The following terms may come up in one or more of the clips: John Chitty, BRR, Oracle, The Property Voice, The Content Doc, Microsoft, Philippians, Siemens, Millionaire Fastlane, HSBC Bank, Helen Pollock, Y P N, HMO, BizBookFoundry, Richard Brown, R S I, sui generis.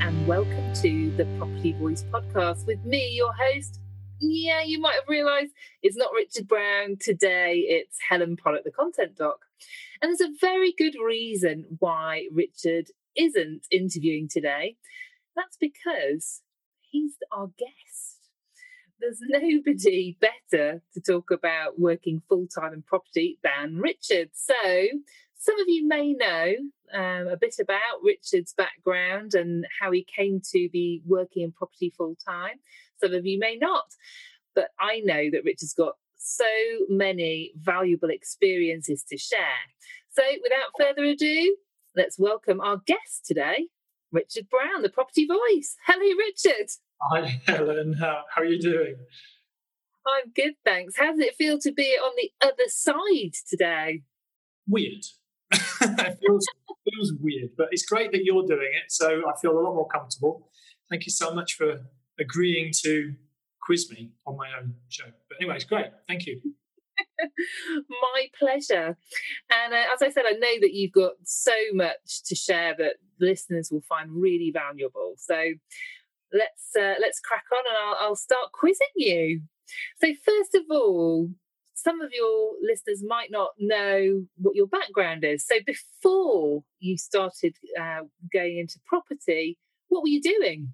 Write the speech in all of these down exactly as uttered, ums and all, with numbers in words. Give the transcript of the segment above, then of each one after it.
And welcome to the Property Voice podcast with me, your host. Yeah, you might have realised it's not Richard Brown today, it's Helen Pollock, the Content Doc. And there's a very good reason why Richard isn't interviewing today. That's because he's our guest. There's nobody better to talk about working full-time in property than Richard. So some of you may know um, a bit about Richard's background and how he came to be working in property full-time. Some of you may not, but I know that Richard's got so many valuable experiences to share. So without further ado, let's welcome our guest today, Richard Brown, the Property Voice. Hello, Richard. Hi, Helen. How, how are you doing? I'm good, thanks. How does it feel to be on the other side today? Weird. it feels, feels weird, but it's great that you're doing it, so I feel a lot more comfortable. Thank you so much for agreeing to quiz me on my own show. But anyway, it's great. Thank you. My pleasure. And uh, as I said, I know that you've got so much to share that listeners will find really valuable. So let's uh, let's crack on, and I'll, I'll start quizzing you. So first of all, some of your listeners might not know what your background is. So before you started uh, going into property, what were you doing?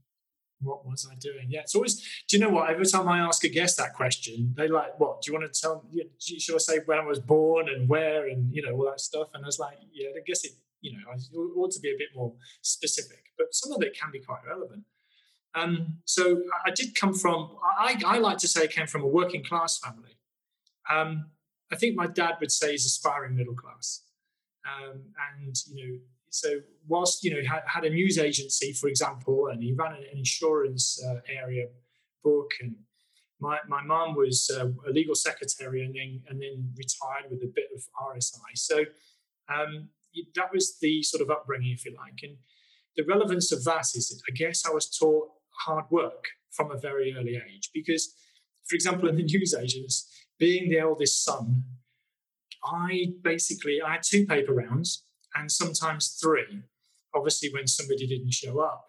What was I doing? Yeah, it's always, do you know what? Every time I ask a guest that question, they're like, what? Do you want to tell me? Should I say when I was born and where and, you know, all that stuff? And I was like, yeah, I guess it, you know, I ought to be a bit more specific. But some of it can be quite relevant. Um, so I did come from, I, I like to say I came from a working class family. Um, I think my dad would say he's aspiring middle class. Um, and, you know, so whilst, you know, he had, had a news agency, for example, and he ran an insurance uh, area book, and my my mum was uh, a legal secretary and then and then retired with a bit of R S I. So um, that was the sort of upbringing, if you like. And the relevance of that is that I guess I was taught hard work from a very early age because, for example, in the newsagents, being the eldest son, I basically, I had two paper rounds and sometimes three, obviously when somebody didn't show up.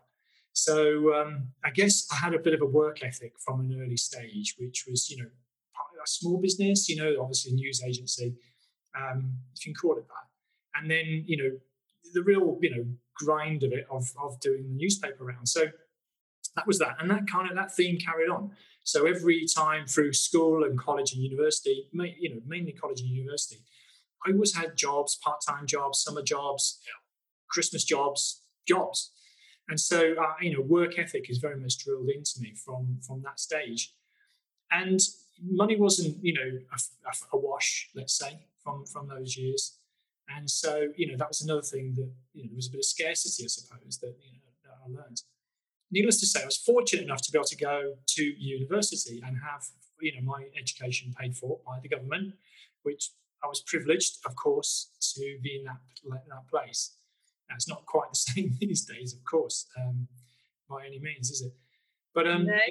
So um, I guess I had a bit of a work ethic from an early stage, which was, you know, a small business, you know, obviously a news agency, um, if you can call it that. And then, you know, the real, you know, grind of it, of, of doing the newspaper round. So that was that. And that kind of, that theme carried on. So every time through school and college and university, you know, mainly college and university, I always had jobs, part-time jobs, summer jobs, Christmas jobs, jobs. And so, uh, you know, work ethic is very much drilled into me from, from that stage. And money wasn't, you know, a, a wash, let's say, from, from those years. And so, you know, that was another thing that, you know, there was a bit of scarcity, I suppose, that, you know, that I learned. Needless to say, I was fortunate enough to be able to go to university and have, you know, my education paid for by the government, which I was privileged, of course, to be in that, that place. Now, it's not quite the same these days, of course, um, by any means, is it? But um, no. I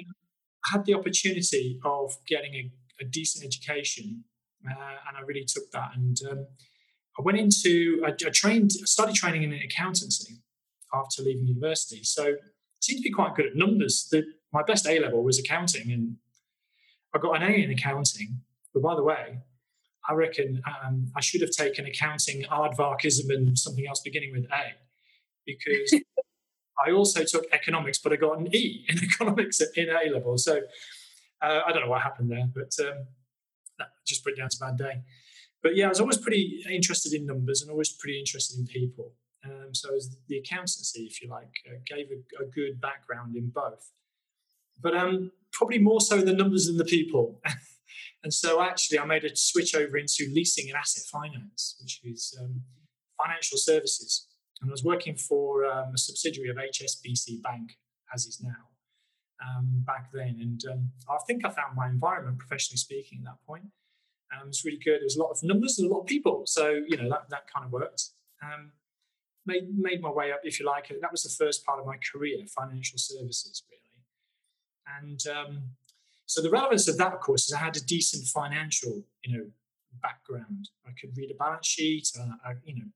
had the opportunity of getting a, a decent education, uh, and I really took that. And um, I went into, I, I trained, I started training in accountancy after leaving university. So seemed to be quite good at numbers. The, my best A-level was accounting, and I got an A in accounting. But by the way, I reckon um, I should have taken accounting, aardvarkism, and something else beginning with A, because I also took economics, but I got an E in economics in A-level. So uh, I don't know what happened there, but um, that just put it down to a bad day. But yeah, I was always pretty interested in numbers and always pretty interested in people. Um, so the accountancy, if you like, uh, gave a, a good background in both. But um, probably more so the numbers than the people. And so actually I made a switch over into leasing and asset finance, which is um, financial services. And I was working for um, a subsidiary of H S B C Bank, as is now. um, back then. And um, I think I found my environment, professionally speaking, at that point. Um, it was really good. There was a lot of numbers and a lot of people. So, you know, that, that kind of worked. Um, made made my way up, if you like. That was the first part of my career, financial services, really. And um, so the relevance of that, of course, is I had a decent financial, you know, background. I could read a balance sheet. Uh, I, you know,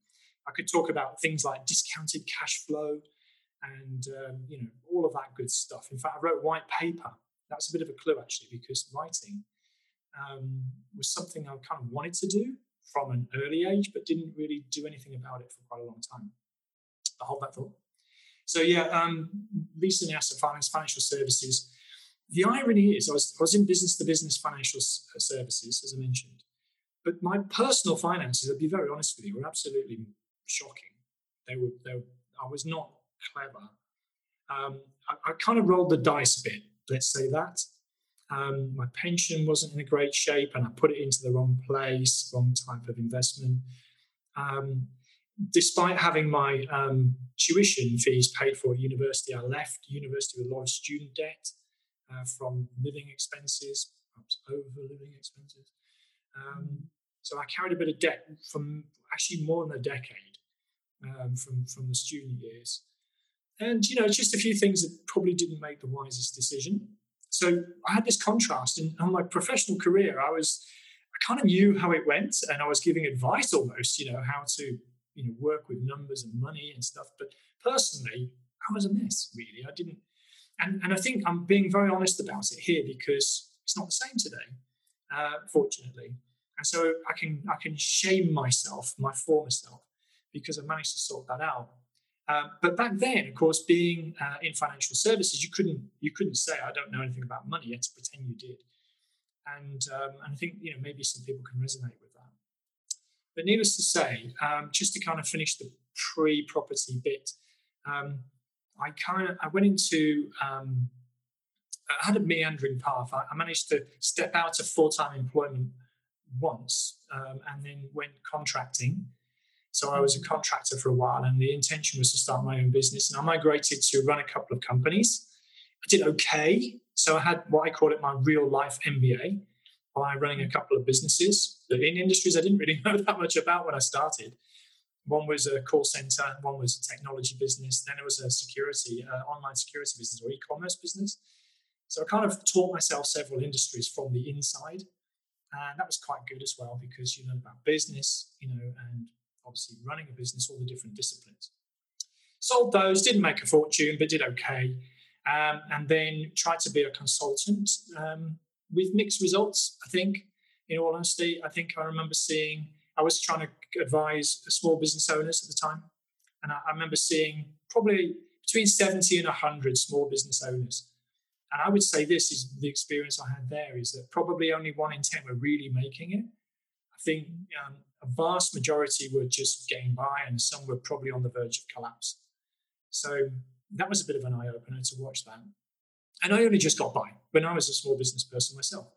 I could talk about things like discounted cash flow and, um, you know, all of that good stuff. In fact, I wrote white paper. That's a bit of a clue, actually, because writing um, was something I kind of wanted to do from an early age, but didn't really do anything about it for quite a long time. I'll hold that thought. So, yeah, um, Lisa in asset finance, financial services. The irony is I was, I was in business-to-business financial services, as I mentioned, but my personal finances, I'll be very honest with you, were absolutely shocking. They were, they were I was not clever. Um, I, I kind of rolled the dice a bit, let's say that. Um, my pension wasn't in a great shape and I put it into the wrong place, wrong type of investment. Um, despite having my um, tuition fees paid for at university, I left university with a lot of student debt. Uh, from living expenses, perhaps over living expenses. Um, so I carried a bit of debt from actually more than a decade um, from, from the student years. And, you know, just a few things that probably didn't make the wisest decision. So I had this contrast. And on my professional career, I was, I kind of knew how it went and I was giving advice almost, you know, how to, you know, work with numbers and money and stuff. But personally, I was a mess, really. I didn't, And, and I think I'm being very honest about it here because it's not the same today, uh, fortunately. And so I can I can shame myself, my former self, because I managed to sort that out. Uh, but back then, of course, being uh, in financial services, you couldn't you couldn't say I don't know anything about money. You had to pretend you did. And um, and I think you know maybe some people can resonate with that. But needless to say, um, just to kind of finish the pre-property bit. Um, I kind of I went into um, I had a meandering path. I, I managed to step out of full-time employment once, um, and then went contracting. So I was a contractor for a while, and the intention was to start my own business. And I migrated to run a couple of companies. I did okay, so I had what I call it my real-life M B A by running a couple of businesses in industries I didn't really know that much about when I started. One was a call center, one was a technology business, then it was a security, uh, online security business or e-commerce business. So I kind of taught myself several industries from the inside. And that was quite good as well because you learn about business, you know, and obviously running a business, all the different disciplines. Sold those, didn't make a fortune, but did okay. Um, and then tried to be a consultant um, with mixed results, I think. In all honesty, I think I remember seeing... I was trying to advise small business owners at the time. And I, I remember seeing probably between seventy and one hundred small business owners. And I would say this is the experience I had there is that probably only one in ten were really making it. I think um, a vast majority were just getting by and some were probably on the verge of collapse. So that was a bit of an eye-opener to watch that. And I only just got by when I was a small business person myself.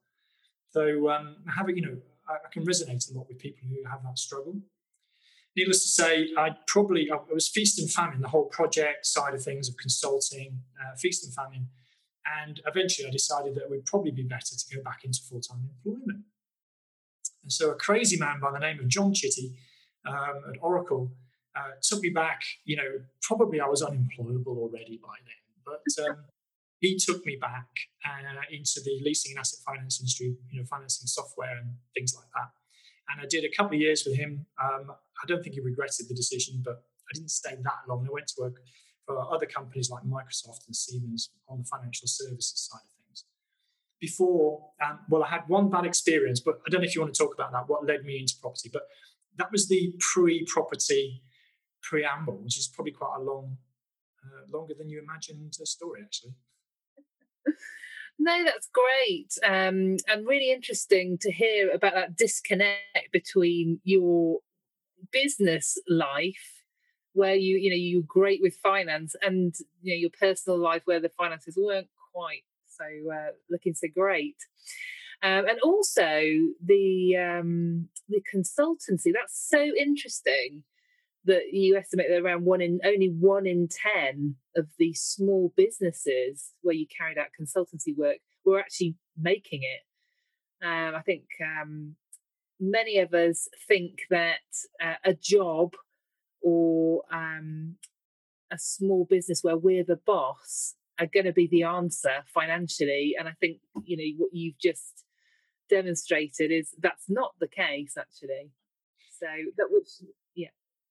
Though um, having, you know, I can resonate a lot with people who have that struggle. Needless to say, I probably, I was feast and famine, the whole project side of things, of consulting, uh, feast and famine. And eventually I decided that it would probably be better to go back into full-time employment. And so a crazy man by the name of John Chitty um, at Oracle uh, took me back, you know, probably I was unemployable already by then, but um, he took me back uh, into the leasing and asset finance industry, you know, financing software and things like that. And I did a couple of years with him. Um, I don't think he regretted the decision, but I didn't stay that long. I went to work for other companies like Microsoft and Siemens on the financial services side of things. Before, um, well, I had one bad experience, but I don't know if you want to talk about that, what led me into property. But that was the pre-property preamble, which is probably quite a long, uh, longer than you imagined uh, story, actually. No, that's great, um, and really interesting to hear about that disconnect between your business life, where you you know you're great with finance, and you know your personal life where the finances weren't quite so uh, looking so great, um, and also the um, the consultancy. That's so interesting that you estimate that around one in only one in ten of the small businesses where you carried out consultancy work were actually making it. Um, I think um, many of us think that uh, a job or um, a small business where we're the boss are going to be the answer financially. And I think, you know, what you've just demonstrated is that's not the case, actually. So that was, yeah.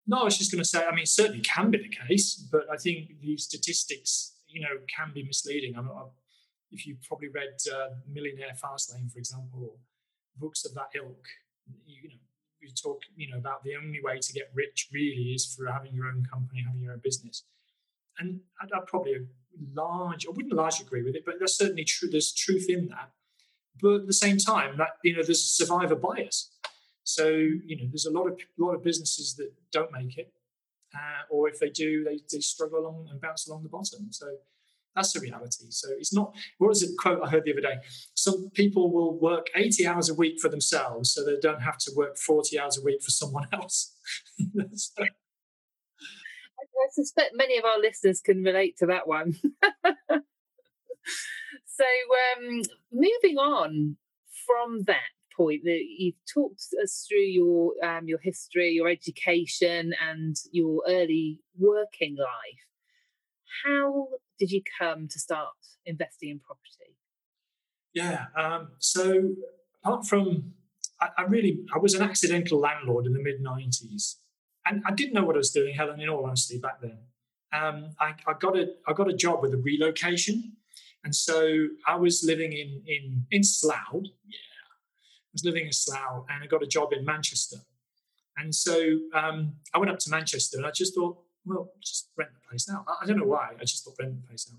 No, I was just going to say, I mean, it certainly can be the case, but I think the statistics, you know, can be misleading. I'm, I'm, if you probably read uh, Millionaire Fastlane, for example, or books of that ilk, you, you know, we talk, you know, about the only way to get rich really is through having your own company, having your own business. And I'd, I'd probably large, I wouldn't largely agree with it, but that's certainly true. There's truth in that. But at the same time, that, you know, there's a survivor bias. So, you know, there's a lot of a lot of businesses that don't make it, uh, or if they do, they, they struggle along and bounce along the bottom. So that's the reality. So it's not, what was the quote I heard the other day? Some people will work eighty hours a week for themselves so they don't have to work forty hours a week for someone else. So. I suspect many of our listeners can relate to that one. So um, moving on from that point, that you've talked us through your um, your history, your education, and your early working life. How did you come to start investing in property? Yeah, um, so apart from, I, I really, I was an accidental landlord in the mid nineties. And I didn't know what I was doing, Helen, in all honesty, back then. Um, I, I, got a, I got a job with a relocation. And so I was living in, in, in Slough. Yeah, I was living in Slough, and I got a job in Manchester. And so um, I went up to Manchester, and I just thought, well, just rent the place out. I, I don't know why. I just thought rent the place out.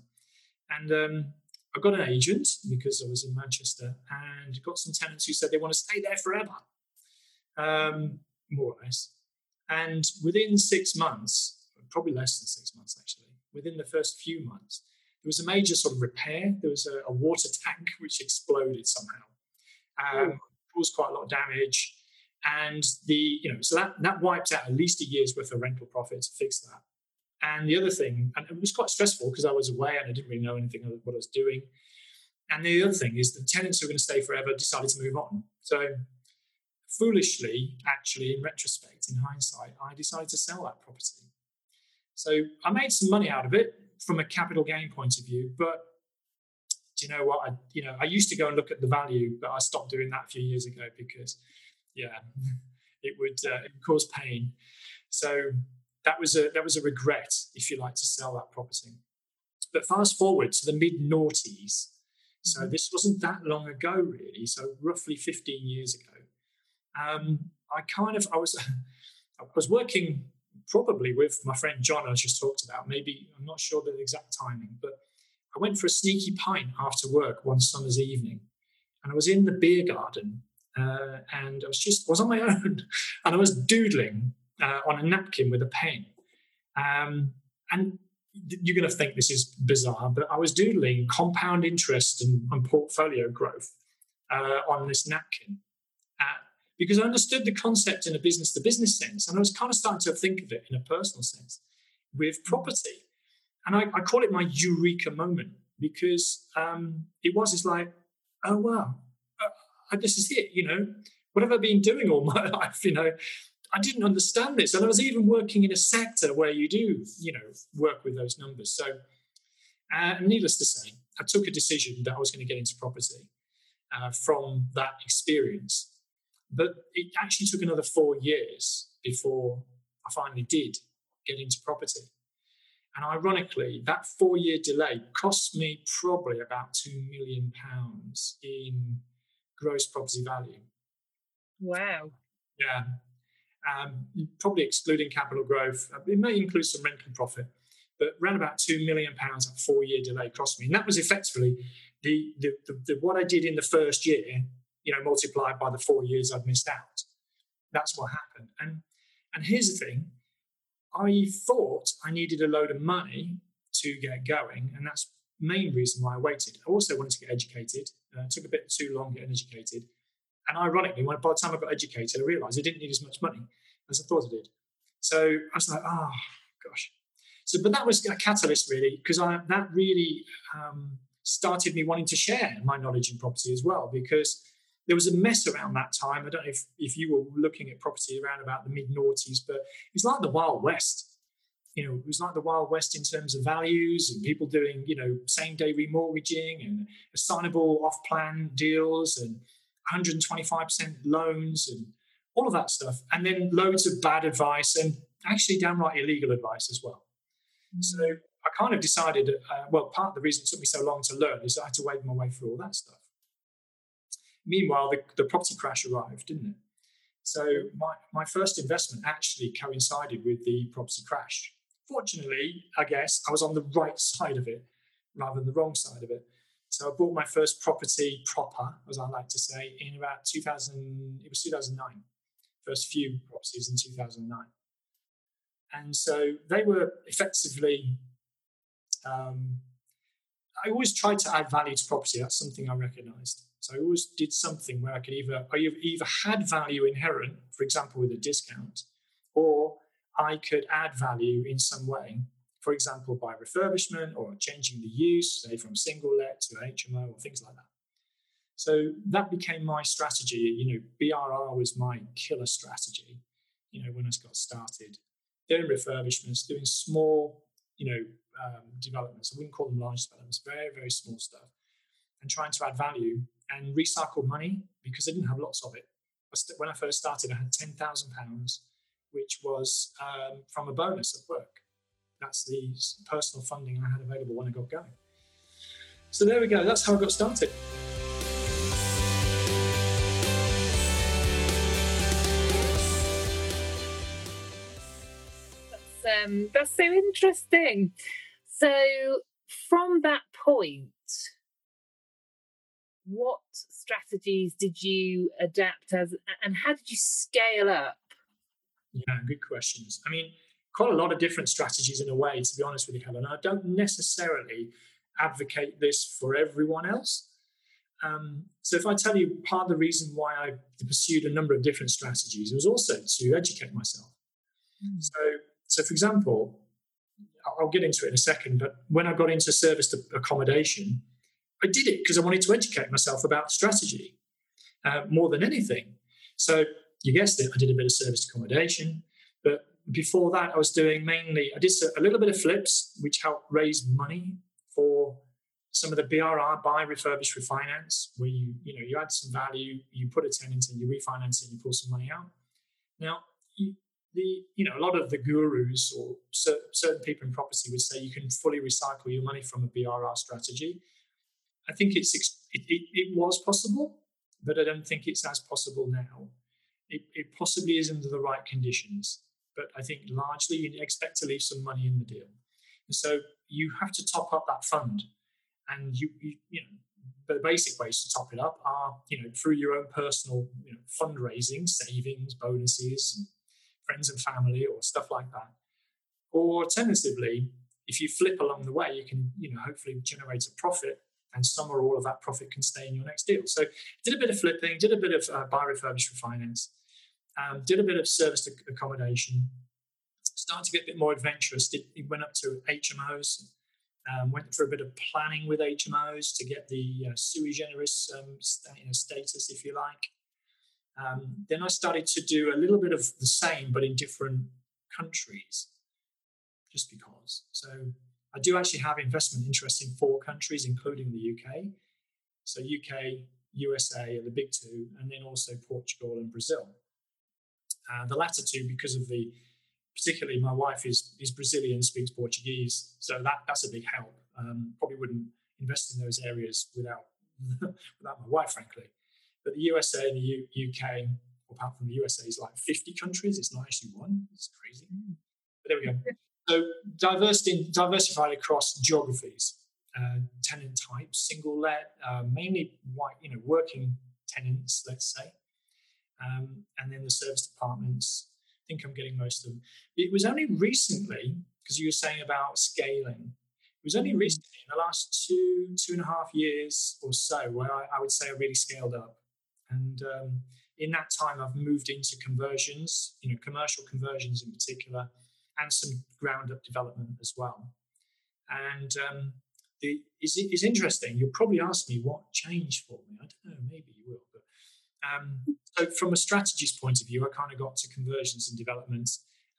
And um, I got an agent because I was in Manchester, and got some tenants who said they want to stay there forever, um, more or less. And within six months, probably less than six months, actually, within the first few months, there was a major sort of repair. There was a, a water tank which exploded somehow, um, caused quite a lot of damage. And the, you know, so that, that wiped out at least a year's worth of rental profit to fix that. And the other thing, and it was quite stressful because I was away and I didn't really know anything of what I was doing. And the other thing is the tenants who were going to stay forever decided to move on. So foolishly, actually, in retrospect, in hindsight, I decided to sell that property. So I made some money out of it from a capital gain point of view, but do you know what? I, you know, I used to go and look at the value, but I stopped doing that a few years ago because, yeah, it would, uh, it would cause pain. So that was a that was a regret, if you like, to sell that property. But fast forward to the mid noughties. So this wasn't that long ago, really. So roughly fifteen years ago. Um, I kind of, I was, I was working probably with my friend John I just talked about, maybe, I'm not sure the exact timing, but I went for a sneaky pint after work one summer's evening, and I was in the beer garden, uh, and I was just, I was on my own, and I was doodling uh, on a napkin with a pen, um, and you're going to think this is bizarre, but I was doodling compound interest and, and portfolio growth uh, on this napkin. Because I understood the concept in a business-to-business sense, and I was kind of starting to think of it in a personal sense with property. And I, I call it my eureka moment, because um, it was it's like, oh, wow, uh, this is it, you know. What have I been doing all my life, you know? I didn't understand this. And I was even working in a sector where you do, you know, work with those numbers. So uh, needless to say, I took a decision that I was going to get into property uh, from that experience. But it actually took another four years before I finally did get into property. And ironically, that four-year delay cost me probably about two million pounds in gross property value. Wow. Yeah. Um, probably excluding capital growth. It may include some rental profit, but around about two million pounds that four-year delay cost me. And that was effectively the, the, the, the what I did in the first year, you know, multiplied by the four years I've missed out. That's what happened. And and here's the thing. I thought I needed a load of money to get going, and that's the main reason why I waited. I also wanted to get educated. Uh, it took a bit too long getting educated. And ironically, when, by the time I got educated, I realised I didn't need as much money as I thought I did. So I was like, oh, gosh. So, but that was a catalyst, really, because I that really um, started me wanting to share my knowledge in property as well, because there was a mess around that time. I don't know if, if you were looking at property around about the mid-noughties, but it's like the Wild West. You know, it was like the Wild West in terms of values and people doing, you know, same-day remortgaging and assignable off-plan deals and one hundred twenty-five percent loans and all of that stuff. And then loads of bad advice and actually downright illegal advice as well. Mm-hmm. So I kind of decided, uh, well, part of the reason it took me so long to learn is I had to wade my way through all that stuff. Meanwhile, the, the property crash arrived, didn't it? So my, my first investment actually coincided with the property crash. Fortunately, I guess, I was on the right side of it rather than the wrong side of it. So I bought my first property proper, as I like to say, in about two thousand, it was two thousand nine, first few properties in two thousand nine. And so they were effectively, um, I always tried to add value to property. That's something I recognised. So I always did something where I could either, I either had value inherent, for example, with a discount, or I could add value in some way, for example, by refurbishment or changing the use, say from single let to H M O or things like that. So that became my strategy. You know, B R R was my killer strategy, you know, when I got started. Doing refurbishments, doing small, you know, um, developments. I wouldn't call them large developments, very, very small stuff, and trying to add value and recycle money because I didn't have lots of it. When I first started, I had ten thousand pounds, which was um, from a bonus at work. That's the personal funding I had available when I got going. So there we go. That's how I got started. That's, um, that's so interesting. So from that point, what strategies did you adapt as, and how did you scale up? Yeah, good questions. I mean, quite a lot of different strategies in a way, to be honest with you, Helen. I don't necessarily advocate this for everyone else. Um, so if I tell you part of the reason why I pursued a number of different strategies, it was also to educate myself. Mm. So, so for example, I'll get into it in a second, but when I got into serviced accommodation, I did it because I wanted to educate myself about strategy uh, more than anything. So you guessed it, I did a bit of serviced accommodation. But before that, I was doing mainly, I did a little bit of flips, which helped raise money for some of the B R R, buy, refurbish, refinance, where you, you know, you add some value, you put a tenant in, you refinance it, you pull some money out. Now, you, the, you know, a lot of the gurus or cer- certain people in property would say you can fully recycle your money from a B R R strategy. I think it's it, it, it was possible, but I don't think it's as possible now. It, it possibly is under the right conditions, but I think largely you expect to leave some money in the deal, and so you have to top up that fund. And you you, you know, the basic ways to top it up are, you know, through your own personal, you know, fundraising, savings, bonuses, friends and family, or stuff like that. Or alternatively, if you flip along the way, you can, you know, hopefully generate a profit. And some or all of that profit can stay in your next deal. So did a bit of flipping, did a bit of uh, buy, refurbish, refinance, um, did a bit of serviced accommodation, started to get a bit more adventurous. Did, went up to H M Os, um, went for a bit of planning with H M Os to get the uh, sui generis um, st- you know, status, if you like. Um, then I started to do a little bit of the same, but in different countries, just because. So I do actually have investment interests in four countries, including the U K. So U K, U S A are the big two, and then also Portugal and Brazil. Uh, the latter two, because of the, particularly my wife is is Brazilian, speaks Portuguese, so that, that's a big help. Um, probably wouldn't invest in those areas without without my wife, frankly. But the U S A and the U- UK, apart from the U S A, is like fifty countries. It's not actually one. It's crazy. But there we go. So diversity, diversified across geographies, uh, tenant types, single let, uh, mainly white, you know, working tenants, let's say, um, and then the serviced apartments. I think I'm getting most of them. It was only recently, because you were saying about scaling, it was only recently in the last two, two and a half years or so where I, I would say I really scaled up. And um, in that time, I've moved into conversions, you know, commercial conversions in particular, and some ground-up development as well. And um, the, it's, it's interesting. You'll probably ask me what changed for me. I don't know, maybe you will. But um, so from a strategist point of view, I kind of got to conversions and development,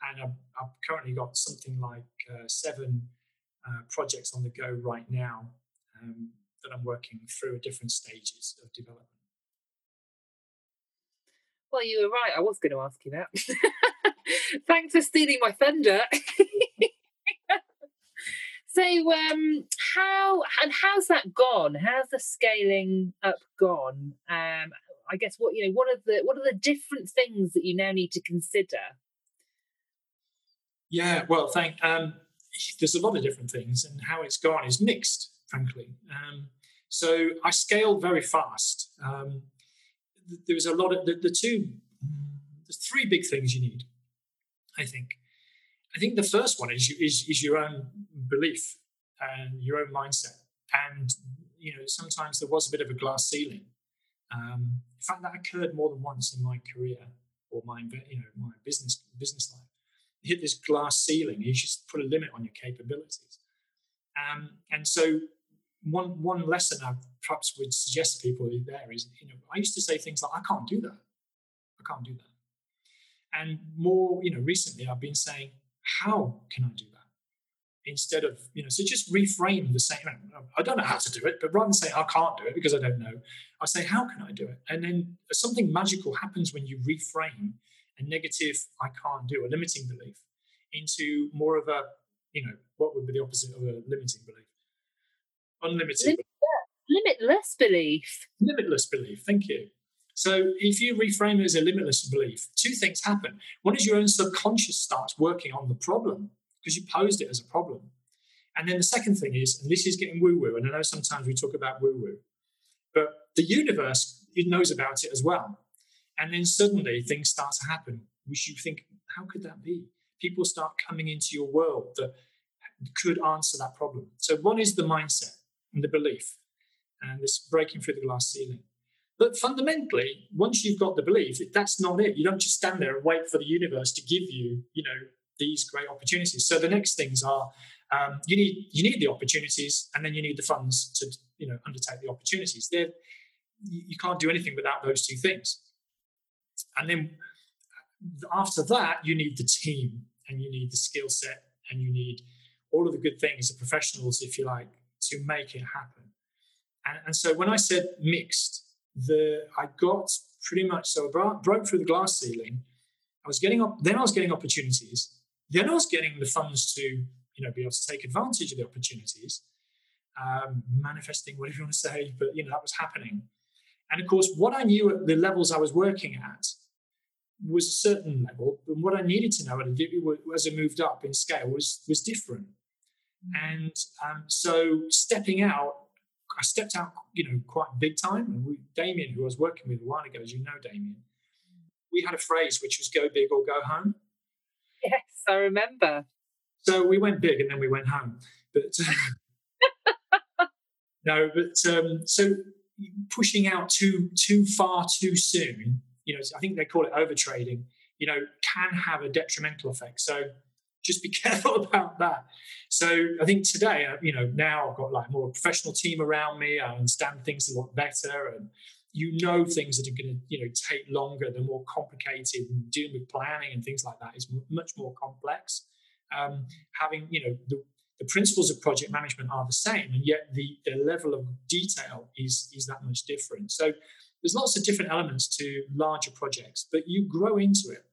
and I've, I've currently got something like uh, seven uh, projects on the go right now um, that I'm working through at different stages of development. Well, you were right. I was going to ask you that. Thanks for stealing my thunder. So, um, how and how's that gone? How's the scaling up gone? Um, I guess what you know. What are the what are the different things that you now need to consider? Yeah, well, thank. Um, there's a lot of different things, and how it's gone is mixed, frankly. Um, so I scaled very fast. Um, There was a lot of the, the two, the three big things you need, I think. I think the first one is, is, is your own belief and your own mindset. And, you know, sometimes there was a bit of a glass ceiling. Um, in fact, that occurred more than once in my career or my, you know, my business, business life. You hit this glass ceiling, you just put a limit on your capabilities. Um, and so, One one lesson I perhaps would suggest to people there is, you know, I used to say things like, I can't do that. I can't do that. And more, you know, recently I've been saying, how can I do that? Instead of, you know, so just reframe the same. I don't know how to do it, but rather than saying I can't do it because I don't know, I say, how can I do it? And then something magical happens when you reframe a negative I can't do, a limiting belief, into more of a, you know, what would be the opposite of a limiting belief? Unlimited. Limitless belief. Limitless belief, thank you. So if you reframe it as a limitless belief, two things happen. One is your own subconscious starts working on the problem because you posed it as a problem. And then the second thing is, and this is getting woo-woo, and I know sometimes we talk about woo-woo, but the universe knows about it as well. And then suddenly things start to happen, which you think, how could that be? People start coming into your world that could answer that problem. So one is the mindset and the belief, and this breaking through the glass ceiling. But fundamentally, once you've got the belief, that's not it. You don't just stand there and wait for the universe to give you, you know, these great opportunities. So the next things are um, you need you need the opportunities, and then you need the funds to, you know, undertake the opportunities. They're, you can't do anything without those two things. And then after that, you need the team, and you need the skill set, and you need all of the good things, the professionals, if you like, to make it happen. And, and so when I said mixed, the I got pretty much, so I broke, broke through the glass ceiling. I was getting up, then I was getting opportunities. Then I was getting the funds to, you know, be able to take advantage of the opportunities, um, manifesting, whatever you want to say, but, you know, that was happening. And of course, what I knew at the levels I was working at was a certain level, but what I needed to know as I moved up in scale was, was different. And um, so stepping out, I stepped out, you know, quite big time. And we, Damien, who I was working with a while ago, as you know, Damien, we had a phrase which was go big or go home. Yes, I remember. So we went big and then we went home. But um, no, but um, so pushing out too too far too soon, you know, I think they call it overtrading, you know, can have a detrimental effect. So just be careful about that. So I think today, you know, now I've got like more professional team around me. I understand things a lot better, and you know things that are going to, you know, take longer. They're more complicated. And dealing with planning and things like that is much more complex. Um, having, you know, the, the principles of project management are the same, and yet the, the level of detail is is that much different. So there's lots of different elements to larger projects, but you grow into it.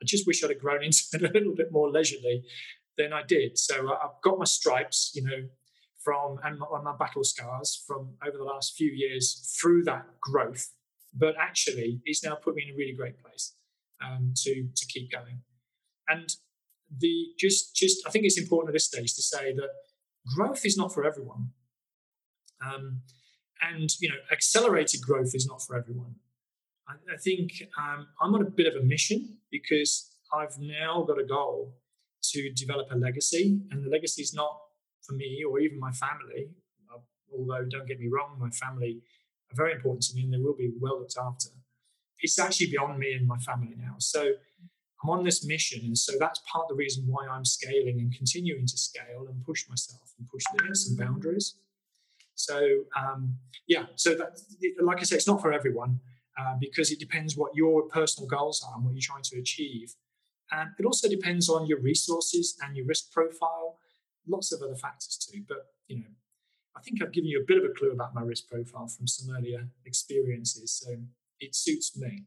I just wish I'd have grown into it a little bit more leisurely than I did. So I've got my stripes, you know, from and my, my battle scars from over the last few years through that growth. But actually, it's now put me in a really great place um, to to keep going. And the just just I think it's important at this stage to say that growth is not for everyone, um, and you know, accelerated growth is not for everyone. I think um, I'm on a bit of a mission because I've now got a goal to develop a legacy, and the legacy is not for me or even my family, although don't get me wrong, my family are very important to me and they will be well looked after. it's actually beyond me and my family now. So I'm on this mission. And so that's part of the reason why I'm scaling and continuing to scale and push myself and push limits and boundaries. So, um, yeah, so that, like I say, it's not for everyone uh, because it depends what your personal goals are and what you're trying to achieve. And it also depends on your resources and your risk profile, lots of other factors too. But, you know, I think I've given you a bit of a clue about my risk profile from some earlier experiences. So it suits me.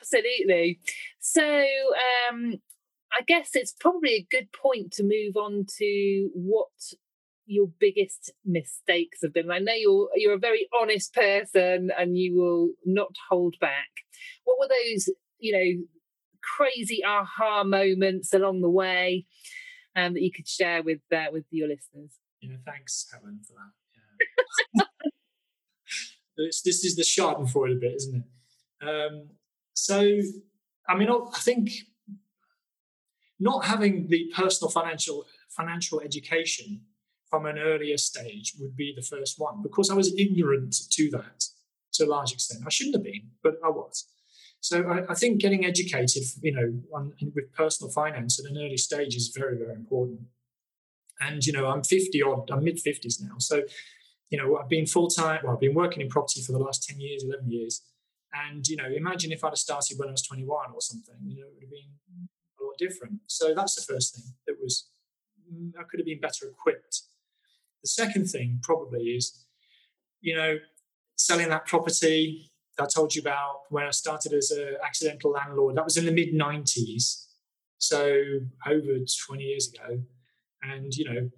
Absolutely. So um, I guess it's probably a good point to move on to what your biggest mistakes have been. I know you're you're a very honest person and you will not hold back. What were those, you know, crazy aha moments along the way um, that you could share with uh, with your listeners? Yeah, thanks, Helen, for that. Yeah. It's, this is the Schadenfreude bit, isn't it? Um, so, I mean, I think not having the personal financial financial education from an earlier stage would be the first one, because I was ignorant to that to a large extent. I shouldn't have been, but I was. So I, I think getting educated, you know, on, with personal finance at an early stage is very, very important. And, you know, I'm fifty odd, I'm mid-fifties now. So, you know, I've been full-time, well, I've been working in property for the last ten years, eleven years. And, you know, imagine if I'd have started when I was twenty-one or something, you know, it would have been a lot different. So that's the first thing that was, I could have been better equipped. The second thing probably is, you know, selling that property that I told you about when I started as an accidental landlord. That was in the mid-nineties, so over twenty years ago. And, you know,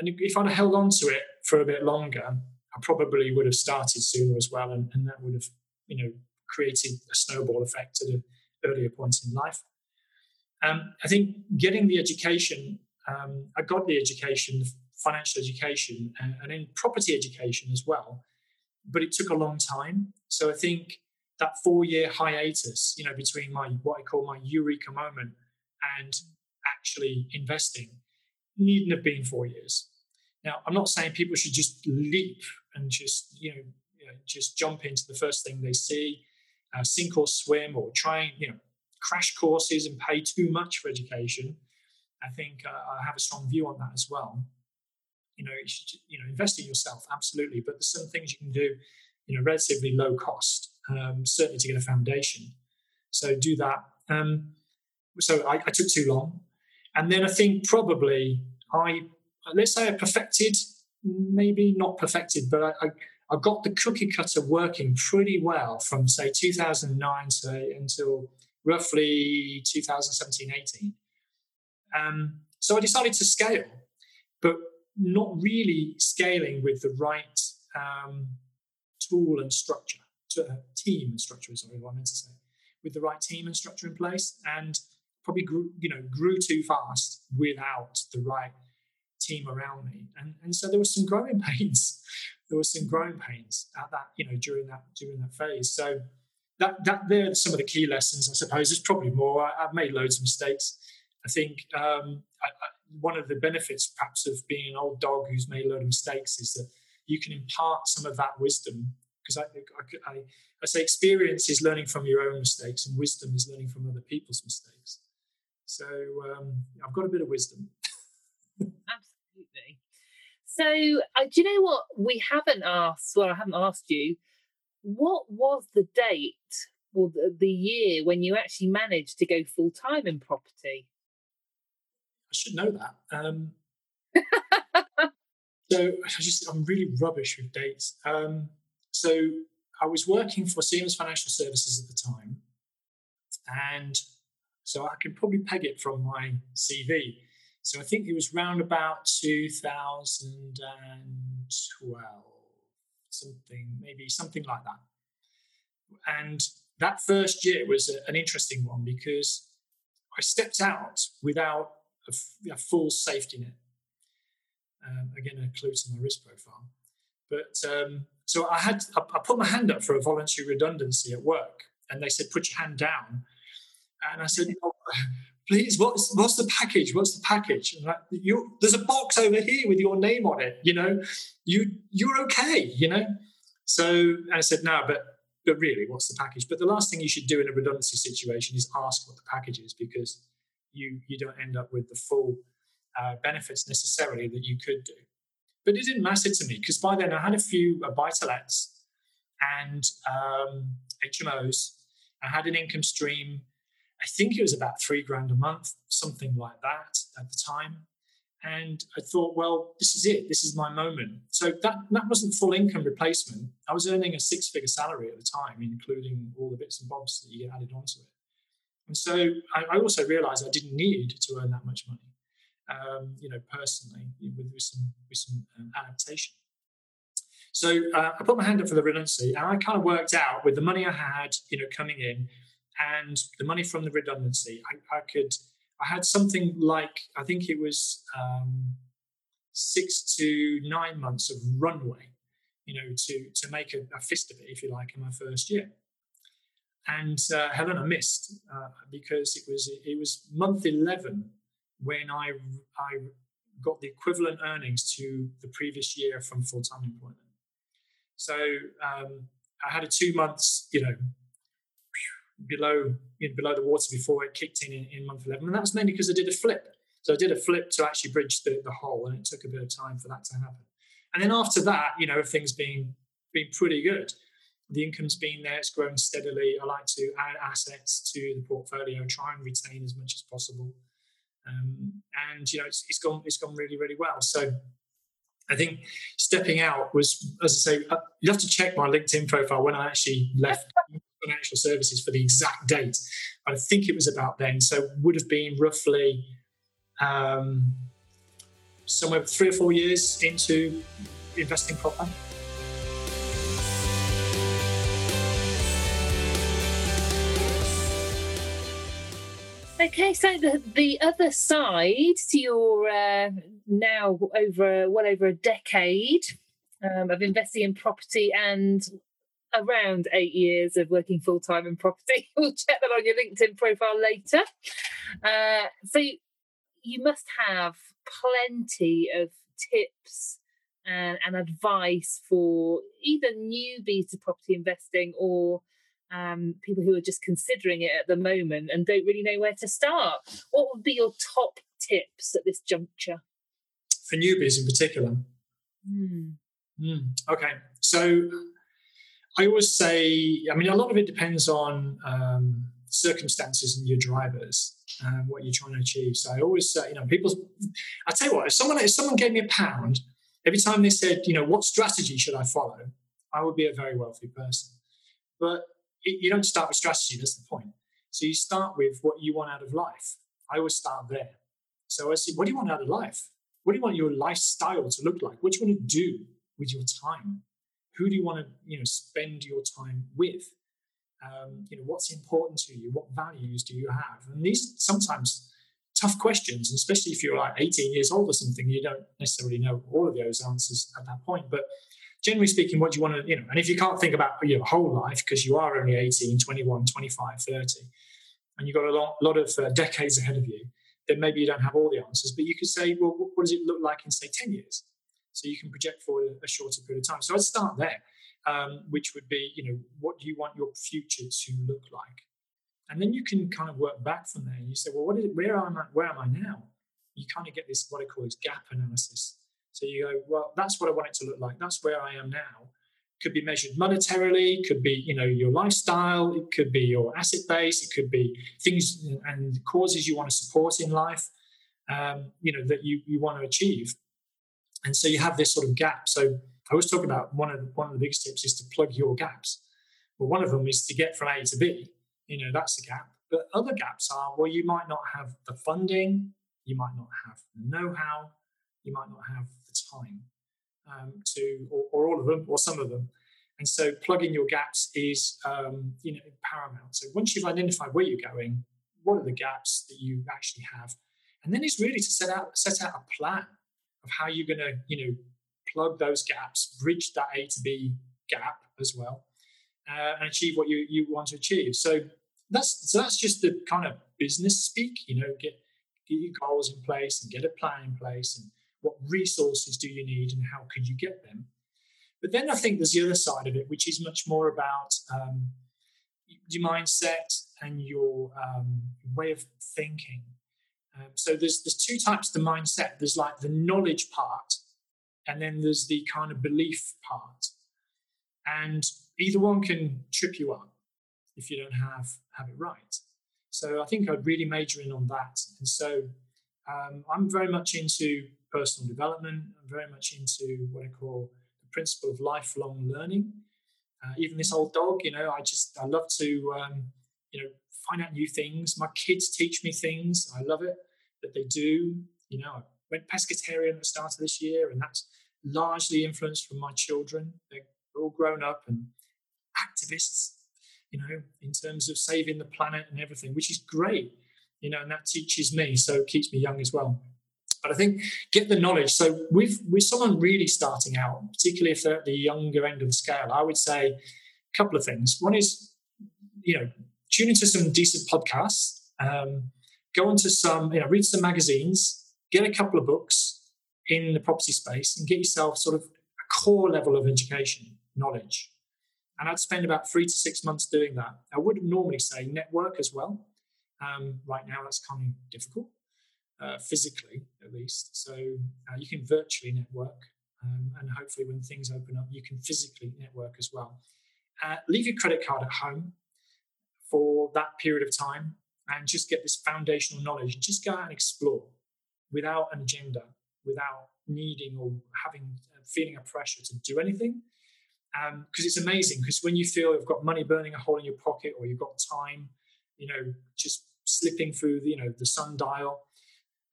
and if I'd have held on to it for a bit longer, I probably would have started sooner as well. And, and that would have, you know, created a snowball effect at an earlier point in life. Um, I think getting the education, um, I got the education, financial education, and, and in property education as well. But it took a long time. So I think that four-year hiatus, you know, between my what I call my eureka moment and actually investing needn't have been four years. Now, I'm not saying people should just leap and just, you know, you know just jump into the first thing they see, uh, sink or swim, or try and, you know, crash courses and pay too much for education. I think uh, I have a strong view on that as well. You know, you should, you know, invest in yourself, absolutely. But there's some things you can do, you know, relatively low cost, um, certainly to get a foundation. So do that. Um, so I, I took too long. And then I think probably I, let's say I perfected, maybe not perfected, but I, I, I got the cookie cutter working pretty well from, say, two thousand nine to, until roughly two thousand seventeen, eighteen. Um, so I decided to scale, but not really scaling with the right um, tool and structure, to, uh, team and structure is what I meant to say, with the right team and structure in place, and probably grew, you know, grew too fast without the right team around me, and and so there were some growing pains. There were some growing pains at that, you know, during that during that phase. So that that there are some of the key lessons, I suppose. There's probably more. I, I've made loads of mistakes. I think um, I, I, one of the benefits perhaps of being an old dog who's made a load of mistakes is that you can impart some of that wisdom, because I, I, I, I say experience is learning from your own mistakes and wisdom is learning from other people's mistakes. So um, I've got a bit of wisdom. Absolutely. So uh, do you know what we haven't asked? Well, I haven't asked you. What was the date or the, the year when you actually managed to go full-time in property? I should know that. Um, so I just, I'm really rubbish with dates. Um, so I was working for Siemens Financial Services at the time. And so I could probably peg it from my C V. So I think it was round about two thousand twelve, something, maybe something like that. And that first year was a, an interesting one because I stepped out without a full safety net. Um, again, a clue to my risk profile. But um, so I had, I, I put my hand up for a voluntary redundancy at work, and they said, "Put your hand down." And I said, "Oh, please, what's what's the package? What's the package?" And like, you, there's a box over here with your name on it. You know, you you're okay. You know, So, and I said, no, but but really, what's the package? But the last thing you should do in a redundancy situation is ask what the package is, because you you don't end up with the full uh, benefits necessarily that you could do. But it didn't matter to me, because by then I had a few uh, buy-to-lets and um, H M Os. I had an income stream. I think it was about three grand a month, something like that at the time. And I thought, well, this is it. This is my moment. So that, that wasn't full income replacement. I was earning a six-figure salary at the time, including all the bits and bobs that you get added onto it. And so I, I also realised I didn't need to earn that much money, um, you know, personally, with, with some, with some um, adaptation. So uh, I put my hand up for the redundancy, and I kind of worked out with the money I had, you know, coming in, and the money from the redundancy, I, I could. I had something like, I think it was um, six to nine months of runway, you know, to to make a, a fist of it, if you like, in my first year. And uh, Helen, I missed uh, because it was it was month eleven when I I got the equivalent earnings to the previous year from full time employment. So um, I had a two months, you know, below you know, below the water before it kicked in, in in month eleven, and that's mainly because I did a flip. So I did a flip to actually bridge the, the hole, and it took a bit of time for that to happen. And then after that, you know, everything's been been pretty good. The income's been there; it's grown steadily. I like to add assets to the portfolio, try and retain as much as possible, um, and you know, it's, it's gone it's gone really really well. So I think stepping out was, as I say, you have to check my LinkedIn profile when I actually left financial services for the exact date. I think it was about then. So would have been roughly um, somewhere three or four years into investing proper. Okay, so the, the other side to your uh, now over well over a decade um, of investing in property and around eight years of working full time in property. We'll check that on your LinkedIn profile later. Uh, so you, you must have plenty of tips and, and advice for either newbies to property investing or Um, people who are just considering it at the moment and don't really know where to start. What would be your top tips at this juncture? For newbies in particular? Mm. Mm. Okay. So I always say, I mean, a lot of it depends on um, circumstances and your drivers and what you're trying to achieve. So I always say, you know, people, I tell you what, if someone, if someone gave me a pound, every time they said, you know, what strategy should I follow? I would be a very wealthy person. But you don't start with strategy, that's the point. So you start with what you want out of life. I always start there. So I say, what do you want out of life? What do you want your lifestyle to look like? What do you want to do with your time? Who do you want to, you know, spend your time with? Um, you know, what's important to you? What values do you have? And these sometimes tough questions, especially if you're like eighteen years old or something, you don't necessarily know all of those answers at that point. But generally speaking, what do you want to, you know, and if you can't think about your whole life because you are only eighteen, twenty-one, twenty-five, thirty, and you've got a lot, lot of uh, decades ahead of you, then maybe you don't have all the answers. But you could say, well, what does it look like in, say, ten years? So you can project for a shorter period of time. So I'd start there, um, which would be, you know, what do you want your future to look like? And then you can kind of work back from there. You say, well, what is it, where am I, where am I now? You kind of get this, what I call this gap analysis. So you go, well, that's what I want it to look like. That's where I am now. Could be measured monetarily, could be, you know, your lifestyle, it could be your asset base, it could be things and causes you want to support in life, um, you know, that you, you want to achieve. And so you have this sort of gap. So I always talk about one of the, one of the biggest tips is to plug your gaps. Well, one of them is to get from A to B. You know, that's the gap. But other gaps are, well, you might not have the funding, you might not have the know-how, you might not have the time um, to, or, or all of them, or some of them. And so plugging your gaps is, um, you know, paramount. So once you've identified where you're going, what are the gaps that you actually have? And then it's really to set out set out a plan of how you're going to, you know, plug those gaps, bridge that A to B gap as well, uh, and achieve what you, you want to achieve. So that's so that's just the kind of business speak, you know, get, get your goals in place and get a plan in place and what resources do you need and how could you get them? But then I think there's the other side of it, which is much more about um, your mindset and your um, way of thinking. Um, so there's there's two types of the mindset. There's like the knowledge part, and then there's the kind of belief part. And either one can trip you up if you don't have, have it right. So I think I'd really major in on that. And so um, I'm very much into personal development. I'm very much into what I call the principle of lifelong learning. Uh, even this old dog, you know, I just, I love to, um, you know, find out new things. My kids teach me things. I love it that they do. You know, I went pescatarian at the start of this year, and that's largely influenced from my children. They're all grown up and activists, you know, in terms of saving the planet and everything, which is great, you know, and that teaches me, so it keeps me young as well. But I think get the knowledge. So with, with someone really starting out, particularly if they're at the younger end of the scale, I would say a couple of things. One is, you know, tune into some decent podcasts, um, go onto some, you know, read some magazines, get a couple of books in the property space and get yourself sort of a core level of education, knowledge. And I'd spend about three to six months doing that. I would normally say network as well. Um, right now, that's kind of difficult, uh, physically at least. So uh, you can virtually network. Um, and hopefully when things open up, you can physically network as well. Uh, leave your credit card at home for that period of time and just get this foundational knowledge. Just go out and explore without an agenda, without needing or having feeling a pressure to do anything. Because um, it's amazing, because when you feel you've got money burning a hole in your pocket, or you've got time, you know, just slipping through, the, you know, the sundial.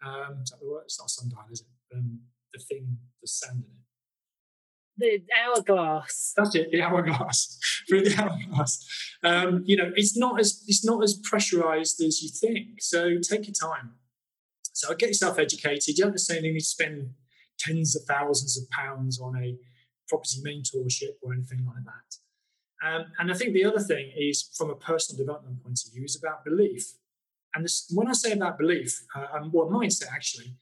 Um, is that the word? It's not sundial, is it? Um, the thing, the sand in it. The hourglass. That's it, the hourglass. Through the hourglass. Um, you know, it's not as it's not as pressurised as you think. So take your time. So get yourself educated. You don't necessarily need to spend tens of thousands of pounds on a property mentorship or anything like that. Um, and I think the other thing is, from a personal development point of view, is about belief. And this, when I say about belief, uh, and well, mindset actually,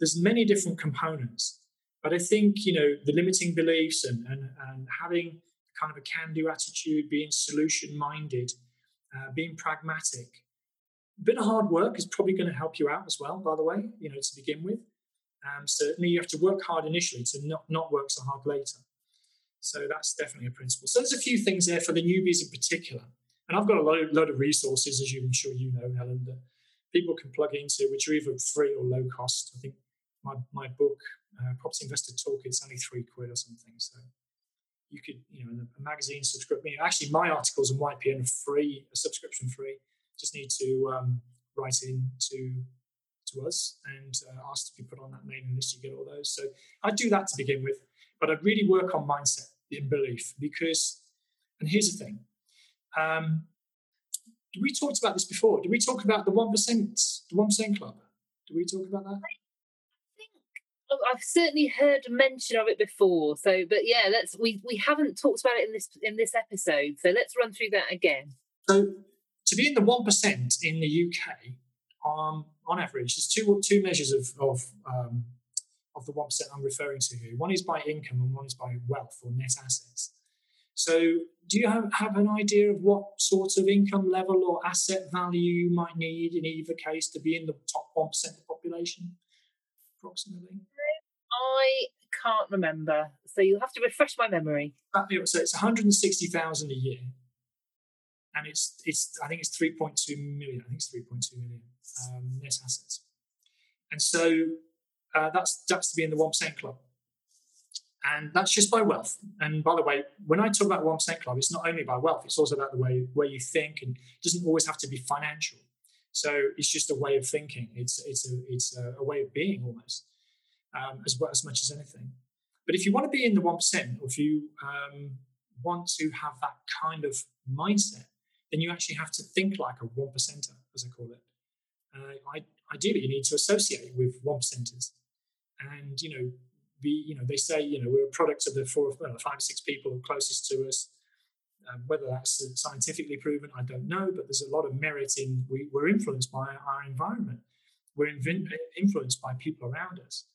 there's many different components. But I think, you know, the limiting beliefs and, and, and having kind of a can-do attitude, being solution-minded, uh, being pragmatic. A bit of hard work is probably going to help you out as well, by the way, you know, to begin with. Um, certainly you have to work hard initially to not, not work so hard later. So that's definitely a principle. So there's a few things there for the newbies in particular. And I've got a load, load of resources, as I'm sure you know, Helen, that people can plug into, which are either free or low cost. I think my, my book, uh, Property Investor Toolkit, is only three quid or something. So you could, you know, a magazine subscription. Actually, my articles on Y P N are free, a subscription free. Just need to um, write in to... to us and uh, asked to be put on that mailing list. You get all those. So I do that to begin with, but I really work on mindset and belief, because, and here's the thing, um, we talked about this before. Did we talk about the one percent, the one percent club? Did we talk about that? I think oh, I've certainly heard mention of it before. So, but yeah, let's, we, we haven't talked about it in this, in this episode. So let's run through that again. So to be in the one percent in the U K, Um, on average, there's two two measures of of, um, of the one percent I'm referring to here. One is by income and one is by wealth or net assets. So do you have, have an idea of what sort of income level or asset value you might need in either case to be in the top one percent of the population, approximately? I can't remember. So you'll have to refresh my memory. So it's one hundred sixty thousand a year. And it's, it's I think it's three point two million. I think it's three point two million um, net assets. And so uh, that's, that's to be in the one percent club. And that's just by wealth. And by the way, when I talk about one percent club, it's not only by wealth. It's also about the way, way you think, and it doesn't always have to be financial. So it's just a way of thinking. It's, it's, a, it's a, a way of being almost, um, as, well, as much as anything. But if you want to be in the one percent, or if you um, want to have that kind of mindset, then you actually have to think like a one percenter, as I call it. Uh, I, ideally, you need to associate with one percenters, and you know, be you know, they say you know we're a product of the four, well, the five or six people closest to us. Um, whether that's scientifically proven, I don't know, but there's a lot of merit in we, we're influenced by our environment. We're inv- influenced by people around us.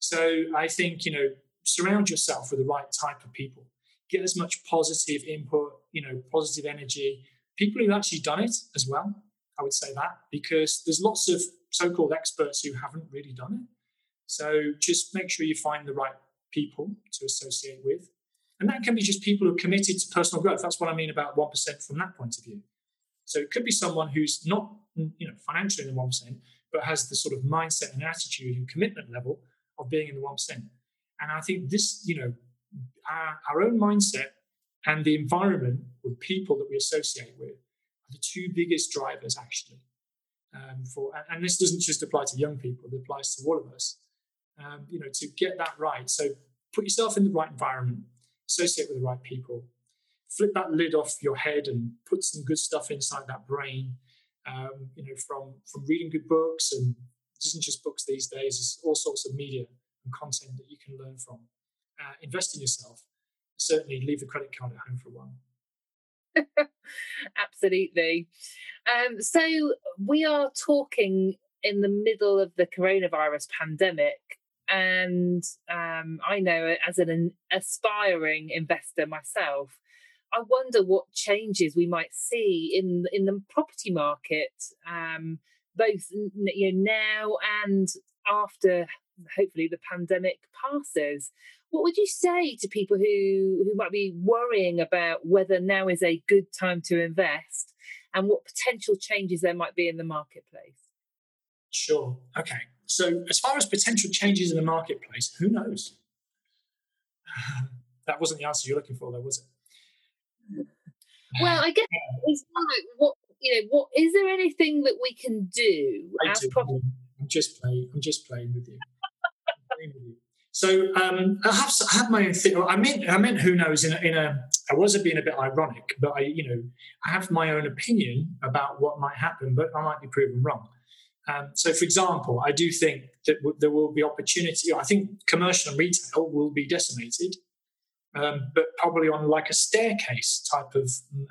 So I think you know surround yourself with the right type of people. Get as much positive input, you know, positive energy, people who've actually done it as well. I would say that, because there's lots of so-called experts who haven't really done it. So just make sure you find the right people to associate with. And that can be just people who are committed to personal growth. That's what I mean about one percent from that point of view. So it could be someone who's not, you know, financially in the one percent, but has the sort of mindset and attitude and commitment level of being in the one percent. And I think this, you know, our, our own mindset and the environment with people that we associate with are the two biggest drivers, actually. Um, for and this doesn't just apply to young people, it applies to all of us. Um, you know, to get that right. So put yourself in the right environment, associate with the right people, flip that lid off your head and put some good stuff inside that brain, um, you know, from, from reading good books. And it isn't just books these days, it's all sorts of media and content that you can learn from. Uh, invest in yourself. Certainly leave the credit card at home for a while. Absolutely. Um, so we are talking in the middle of the coronavirus pandemic. And um, I know as an aspiring investor myself, I wonder what changes we might see in, in the property market, um, both you know, now and after, hopefully, the pandemic passes. What would you say to people who, who might be worrying about whether now is a good time to invest and what potential changes there might be in the marketplace? Sure. Okay. So as far as potential changes in the marketplace, who knows? That wasn't the answer you're looking for, though, was it? Well, I guess it's like, what you know, what is there anything that we can do? As do. Property- I'm just playing. I'm just playing with you. playing with you. So um, I have I have my own theory. I meant I meant who knows in a, in a. I was being a bit ironic, but I you know I have my own opinion about what might happen, but I might be proven wrong. Um, so, for example, I do think that w- there will be opportunity. I think commercial and retail will be decimated, um, but probably on like a staircase type of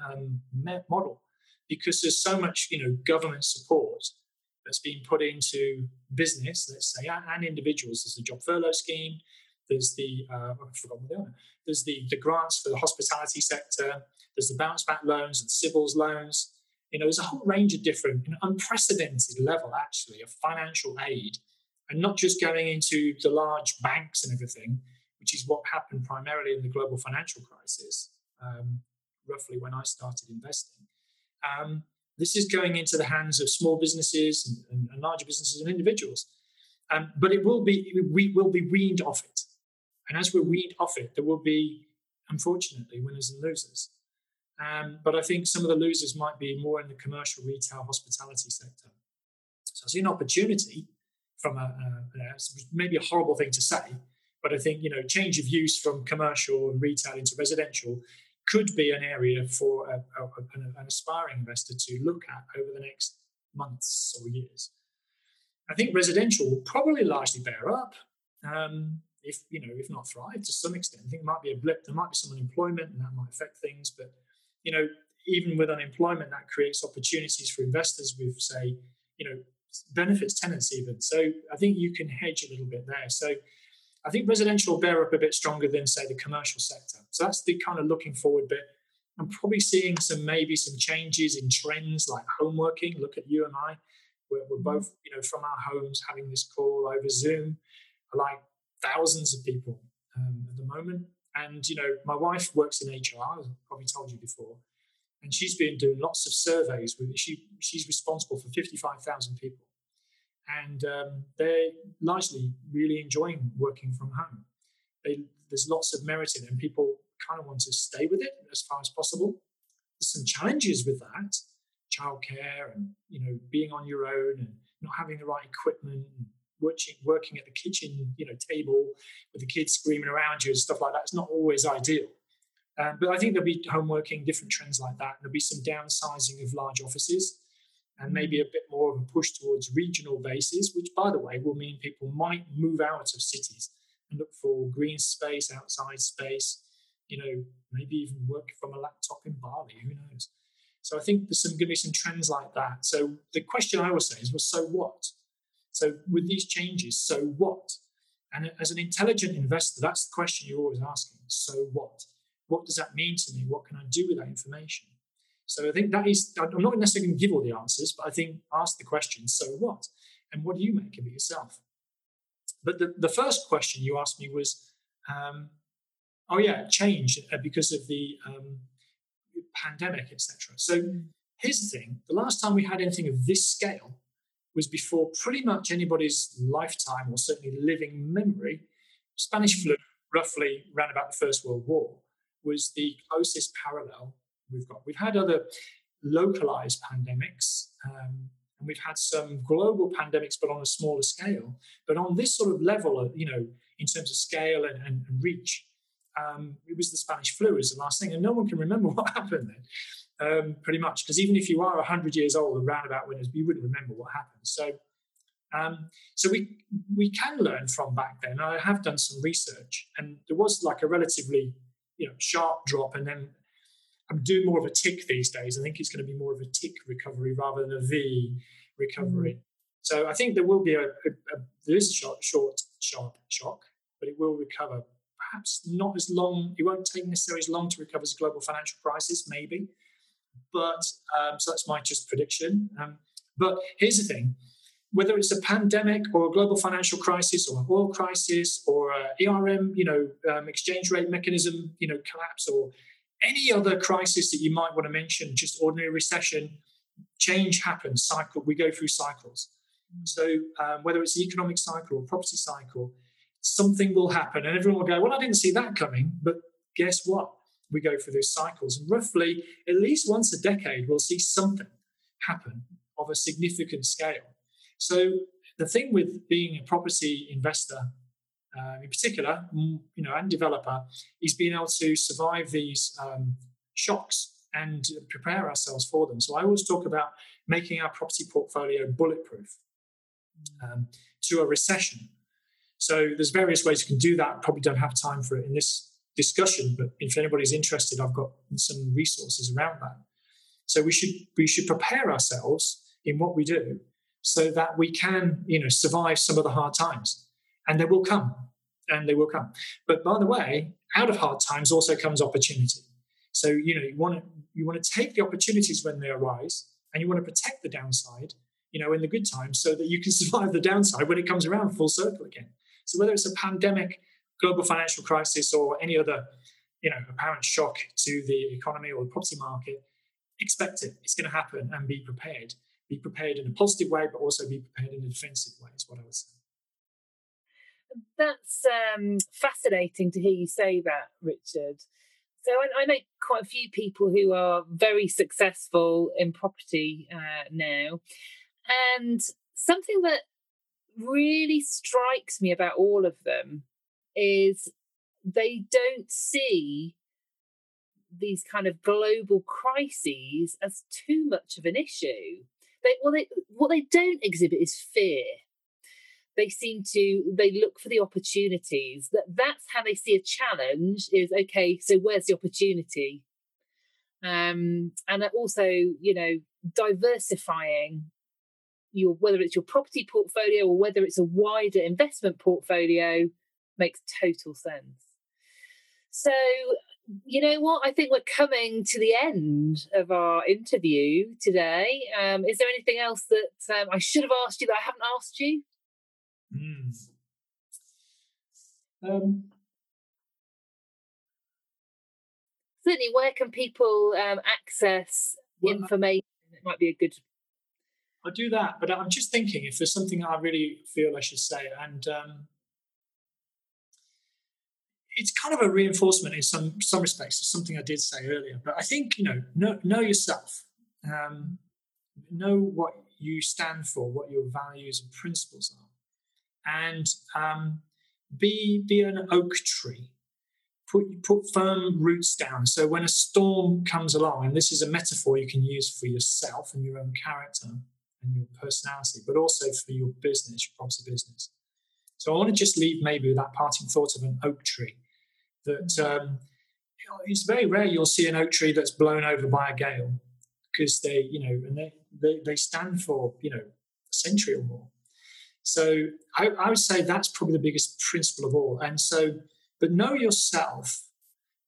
um, model, because there's so much, you know, government support that's been put into business, let's say, and, and individuals. There's the job furlough scheme. There's the uh, I forgot what they are. There's the the grants for the hospitality sector. There's the bounce back loans and civils loans. You know, there's a whole range of different, an unprecedented level, actually, of financial aid, and not just going into the large banks and everything, which is what happened primarily in the global financial crisis, um, roughly when I started investing. Um, this is going into the hands of small businesses and, and, and larger businesses and individuals. Um, but it will be, we will be weaned off it. And as we're weaned off it, there will be, unfortunately, winners and losers. Um, but I think some of the losers might be more in the commercial, retail, hospitality sector. So I see an opportunity from a, a, a maybe a horrible thing to say, but I think, you know, change of use from commercial and retail into residential could be an area for a, a, an, an aspiring investor to look at over the next months or years. I think residential will probably largely bear up, um, if you know, if not thrive to some extent. I think it might be a blip. There might be some unemployment, and that might affect things, but. You know, even with unemployment, that creates opportunities for investors with, say, you know, benefits tenants even. So I think you can hedge a little bit there. So I think residential will bear up a bit stronger than, say, the commercial sector. So that's the kind of looking forward bit. I'm probably seeing some maybe some changes in trends like home working. Look at you and I. We're, we're both, you know, from our homes having this call over Zoom, like thousands of people um, at the moment. And, you know, my wife works in H R, as I've probably told you before, and she's been doing lots of surveys. With, she, she's responsible for fifty-five thousand people. And um, they're largely really enjoying working from home. They, there's lots of merit in it, and people kind of want to stay with it as far as possible. There's some challenges with that, childcare and, you know, being on your own and not having the right equipment and, Working, working at the kitchen, you know, table with the kids screaming around you and stuff like that. It's not always ideal. Um, but I think there'll be home working, different trends like that. There'll be some downsizing of large offices and maybe a bit more of a push towards regional bases, which, by the way, will mean people might move out of cities and look for green space, outside space, you know, maybe even work from a laptop in Bali, who knows? So I think there's some going to be some trends like that. So the question I always say is, well, so what? So with these changes, so what? And as an intelligent investor, that's the question you're always asking. So what? What does that mean to me? What can I do with that information? So I think that is, I'm not necessarily going to give all the answers, but I think ask the question, so what? And what do you make of it yourself? But the, the first question you asked me was, um, oh yeah, change because of the um, pandemic, et cetera. So here's the thing. The last time we had anything of this scale was before pretty much anybody's lifetime or certainly living memory. Spanish flu, roughly around about the First World War, was the closest parallel we've got. We've had other localized pandemics, um, and we've had some global pandemics, but on a smaller scale. But on this sort of level, of, you know, in terms of scale and, and, and reach, um, it was the Spanish flu is the last thing. And no one can remember what happened then. Um, pretty much, because even if you are one hundred years old around about when it was, you wouldn't remember what happened. So um, so we we can learn from back then. I have done some research, and there was like a relatively, you know, sharp drop, and then I'm doing more of a tick these days. I think it's going to be more of a tick recovery rather than a V recovery. Mm-hmm. So I think there will be a, a, a there is a short, short, sharp shock, but it will recover. Perhaps not as long, it won't take necessarily as long to recover as a global financial crisis, maybe. But um, so that's my just prediction. Um, but here's the thing, whether it's a pandemic or a global financial crisis or an oil crisis or a E R M, you know, um, exchange rate mechanism, you know, collapse or any other crisis that you might want to mention, just ordinary recession, change happens, cycle, we go through cycles. So um, whether it's the economic cycle or property cycle, something will happen and everyone will go, well, I didn't see that coming, but guess what? We go through those cycles, and roughly at least once a decade, we'll see something happen of a significant scale. So the thing with being a property investor, uh, in particular, you know, and developer, is being able to survive these um, shocks and prepare ourselves for them. So I always talk about making our property portfolio bulletproof um, to a recession. So there's various ways you can do that. Probably don't have time for it in this discussion, but if anybody's interested, I've got some resources around that. So we should we should prepare ourselves in what we do so that we can, you know, survive some of the hard times, and they will come, and they will come. But by the way, out of hard times also comes opportunity. So you know you want to you want to take the opportunities when they arise, and you want to protect the downside, you know, in the good times, so that you can survive the downside when it comes around full circle again. So whether it's a pandemic, global financial crisis, or any other, you know, apparent shock to the economy or the property market, expect it. It's going to happen, and be prepared. Be prepared in a positive way, but also be prepared in a defensive way is what I would say. That's um, fascinating to hear you say that, Richard. So I, I know quite a few people who are very successful in property uh, now. And something that really strikes me about all of them is they don't see these kind of global crises as too much of an issue. They, well, they, what they don't exhibit is fear. They seem to, they look for the opportunities. That, that's how they see a challenge is, okay, so where's the opportunity? Um, and also, you know, diversifying your, whether it's your property portfolio or whether it's a wider investment portfolio, makes total sense. So, you know what? I think we're coming to the end of our interview today. Um, is there anything else that um, I should have asked you that I haven't asked you? Mm. Um, Certainly, where can people um, access well, information that might be a good... I'll do that, but I'm just thinking if there's something I really feel I should say, and... Um... It's kind of a reinforcement in some some respects of something I did say earlier. But I think, you know, know, know yourself. Um, know what you stand for, what your values and principles are. And um, be be an oak tree. Put, put firm roots down. So when a storm comes along, and this is a metaphor you can use for yourself and your own character and your personality, but also for your business, your property business. So I want to just leave maybe with that parting thought of an oak tree. That um, you know, it's very rare you'll see an oak tree that's blown over by a gale because they, you know, and they, they, they stand for, you know, a century or more. So I, I would say that's probably the biggest principle of all. And so, but know yourself,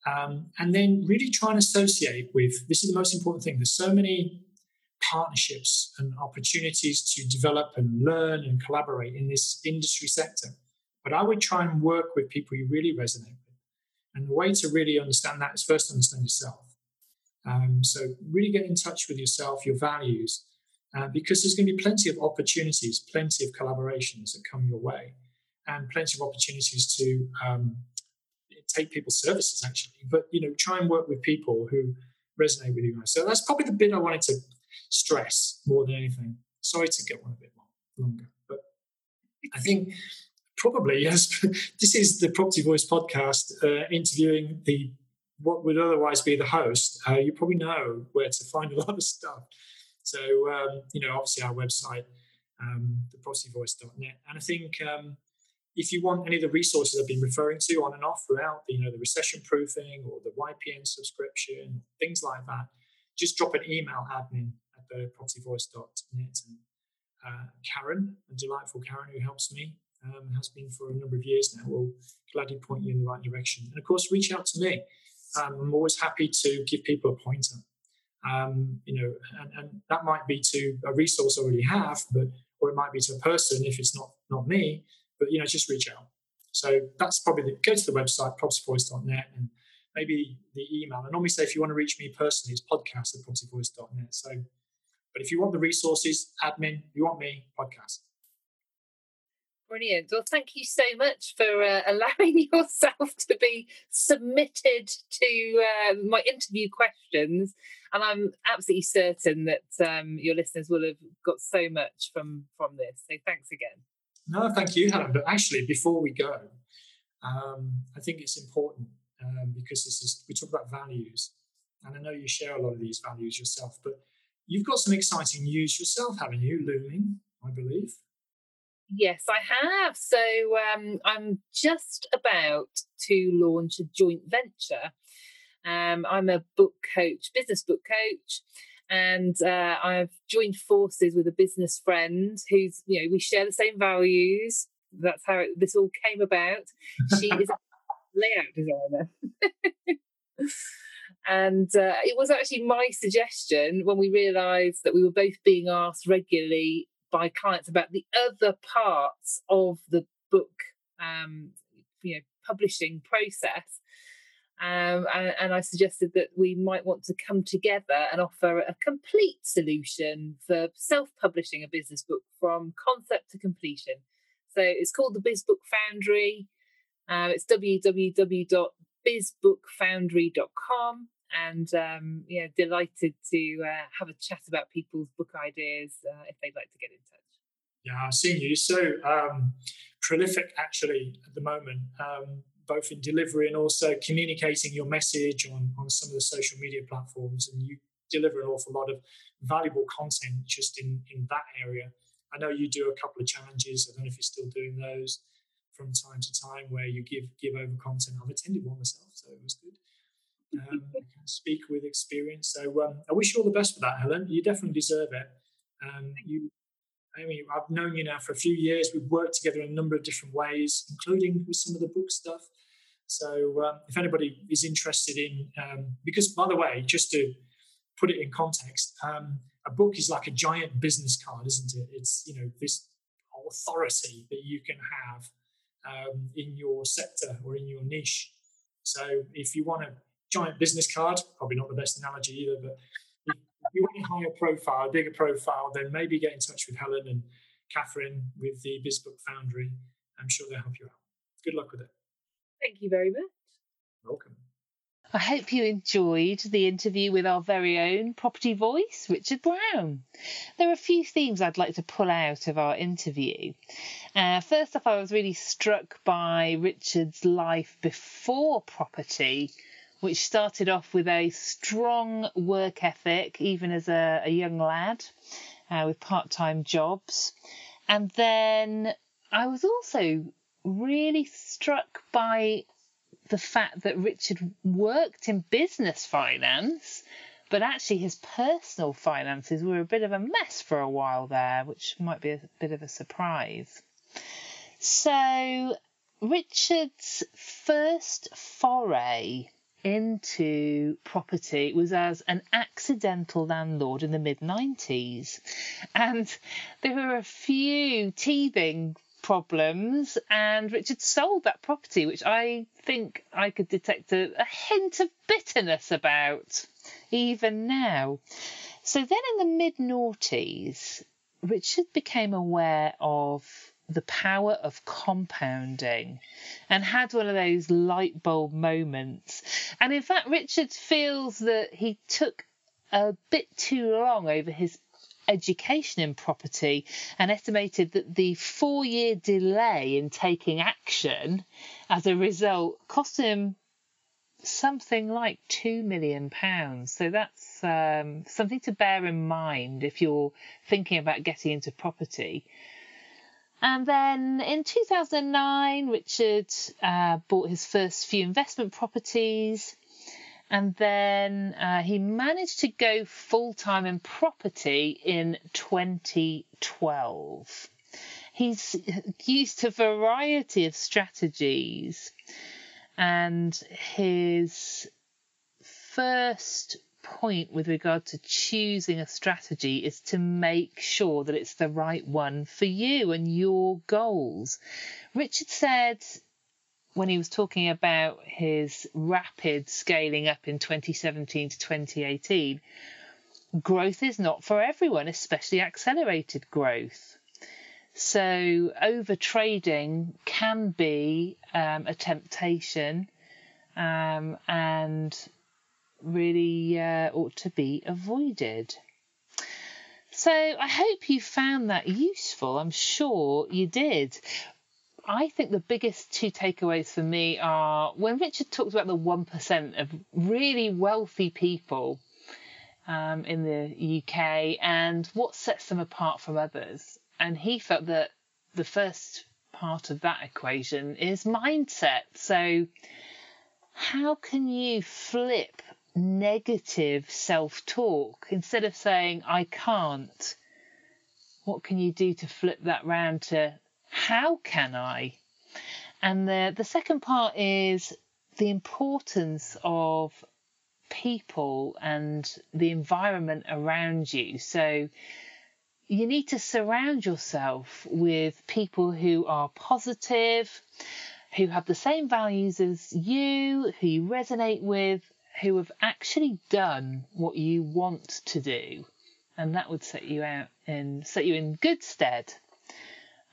um, and then really try and associate with, this is the most important thing. There's so many partnerships and opportunities to develop and learn and collaborate in this industry sector. But I would try and work with people you really resonate with. And the way to really understand that is first understand yourself. Um, so really get in touch with yourself, your values, uh, because there's going to be plenty of opportunities, plenty of collaborations that come your way, and plenty of opportunities to um, take people's services, actually. But, you know, try and work with people who resonate with you. So that's probably the bit I wanted to stress more than anything. Sorry to get one a bit longer, but I think... Probably, yes. This is the Property Voice podcast, uh, interviewing the what would otherwise be the host. Uh, you probably know where to find a lot of stuff. So, um, you know, obviously our website, um, the property voice dot net. And I think um, if you want any of the resources I've been referring to on and off throughout, you know, the recession proofing or the Y P N subscription, things like that, just drop an email admin at the property voice dot net. And uh, Karen, a delightful Karen who helps me, Um, has been for a number of years now, will gladly point you in the right direction. And, of course, reach out to me. Um, I'm always happy to give people a pointer. Um, you know, and, and that might be to a resource I already have, but or it might be to a person if it's not not me. But, you know, just reach out. So that's probably the, go to the website, property voice dot net, and maybe the email. I normally say if you want to reach me personally, it's podcast at property voice dot net. So, but if you want the resources, admin, you want me, podcast. Brilliant. Well, thank you so much for uh, allowing yourself to be submitted to uh, my interview questions. And I'm absolutely certain that um, your listeners will have got so much from, from this. So thanks again. No, thank you, Helen. But actually, before we go, um, I think it's important um, because this is, we talk about values. And I know you share a lot of these values yourself, but you've got some exciting news yourself, haven't you, looming, I believe? Yes, I have. So um, I'm just about to launch a joint venture. Um, I'm a book coach, business book coach, and uh, I've joined forces with a business friend who's, you know, we share the same values. That's how it, this all came about. She is a layout designer. And uh, it was actually my suggestion when we realised that we were both being asked regularly by clients about the other parts of the book, um, you know, publishing process. Um, and, and I suggested that we might want to come together and offer a complete solution for self-publishing a business book from concept to completion. So it's called the BizBookFoundry. Uh, it's w w w dot biz book foundry dot com. And, um, yeah, delighted to uh, have a chat about people's book ideas uh, if they'd like to get in touch. Yeah, I've seen you. So um, prolific, actually, at the moment, um, both in delivery and also communicating your message on, on some of the social media platforms. And you deliver an awful lot of valuable content just in, in that area. I know you do a couple of challenges. I don't know if you're still doing those from time to time where you give, give over content. I've attended one myself, so it was good. Um, speak with experience. So um, I wish you all the best for that, Helen. You definitely deserve it. Um, you, I mean, I've known you now for a few years. We've worked together in a number of different ways, including with some of the book stuff. So um, if anybody is interested in, um, because by the way, just to put it in context, um, a book is like a giant business card, isn't it? It's, you know, this authority that you can have um, in your sector or in your niche. So if you want to giant business card, probably not the best analogy either, but if you want a higher profile, bigger profile, then maybe get in touch with Helen and Catherine with the BizBook Foundry. I'm sure they'll help you out. Good luck with it. Thank you very much. Welcome. I hope you enjoyed the interview with our very own property voice, Richard Brown. There are a few themes I'd like to pull out of our interview. Uh, first off, I was really struck by Richard's life before property, which started off with a strong work ethic, even as a, a young lad, uh, with part-time jobs. And then I was also really struck by the fact that Richard worked in business finance, but actually his personal finances were a bit of a mess for a while there, which might be a bit of a surprise. So Richard's first foray into property was as an accidental landlord in the mid nineties, and there were a few teething problems, and Richard sold that property, which I think I could detect a, a hint of bitterness about even now. So then in the mid noughties, Richard became aware of the power of compounding and had one of those light bulb moments. And in fact, Richard feels that he took a bit too long over his education in property and estimated that the four-year delay in taking action as a result cost him something like two million pounds. So that's um, something to bear in mind if you're thinking about getting into property. And then in two thousand nine, Richard uh, bought his first few investment properties, and then uh, he managed to go full-time in property in twenty twelve. He's used a variety of strategies, and his first point with regard to choosing a strategy is to make sure that it's the right one for you and your goals. Richard said, when he was talking about his rapid scaling up in twenty seventeen to twenty eighteen, growth is not for everyone, especially accelerated growth. So overtrading can be um, a temptation, um, and really uh, ought to be avoided. So I hope you found that useful. I'm sure you did. I think the biggest two takeaways for me are when Richard talks about the one percent of really wealthy people um, in the U K and what sets them apart from others. And he felt that the first part of that equation is mindset. So how can you flip negative self-talk? Instead of saying, I can't, what can you do to flip that round to, how can I? And the, the second part is the importance of people and the environment around you. So you need to surround yourself with people who are positive, who have the same values as you, who you resonate with, who have actually done what you want to do. And that would set you out and set you in good stead.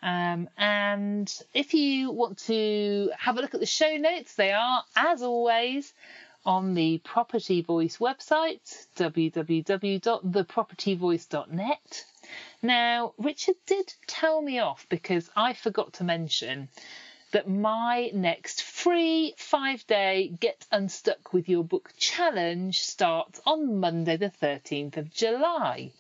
Um, and if you want to have a look at the show notes, they are, as always, on the Property Voice website, w w w dot the property voice dot net. Now, Richard did tell me off because I forgot to mention that my next free five-day Get Unstuck With Your Book challenge starts on Monday, the thirteenth of July.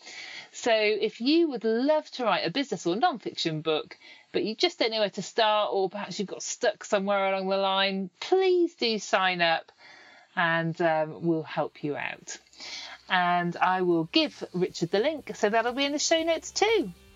So if you would love to write a business or non-fiction book, but you just don't know where to start, or perhaps you've got stuck somewhere along the line, please do sign up and um, we'll help you out. And I will give Richard the link, so that'll be in the show notes too.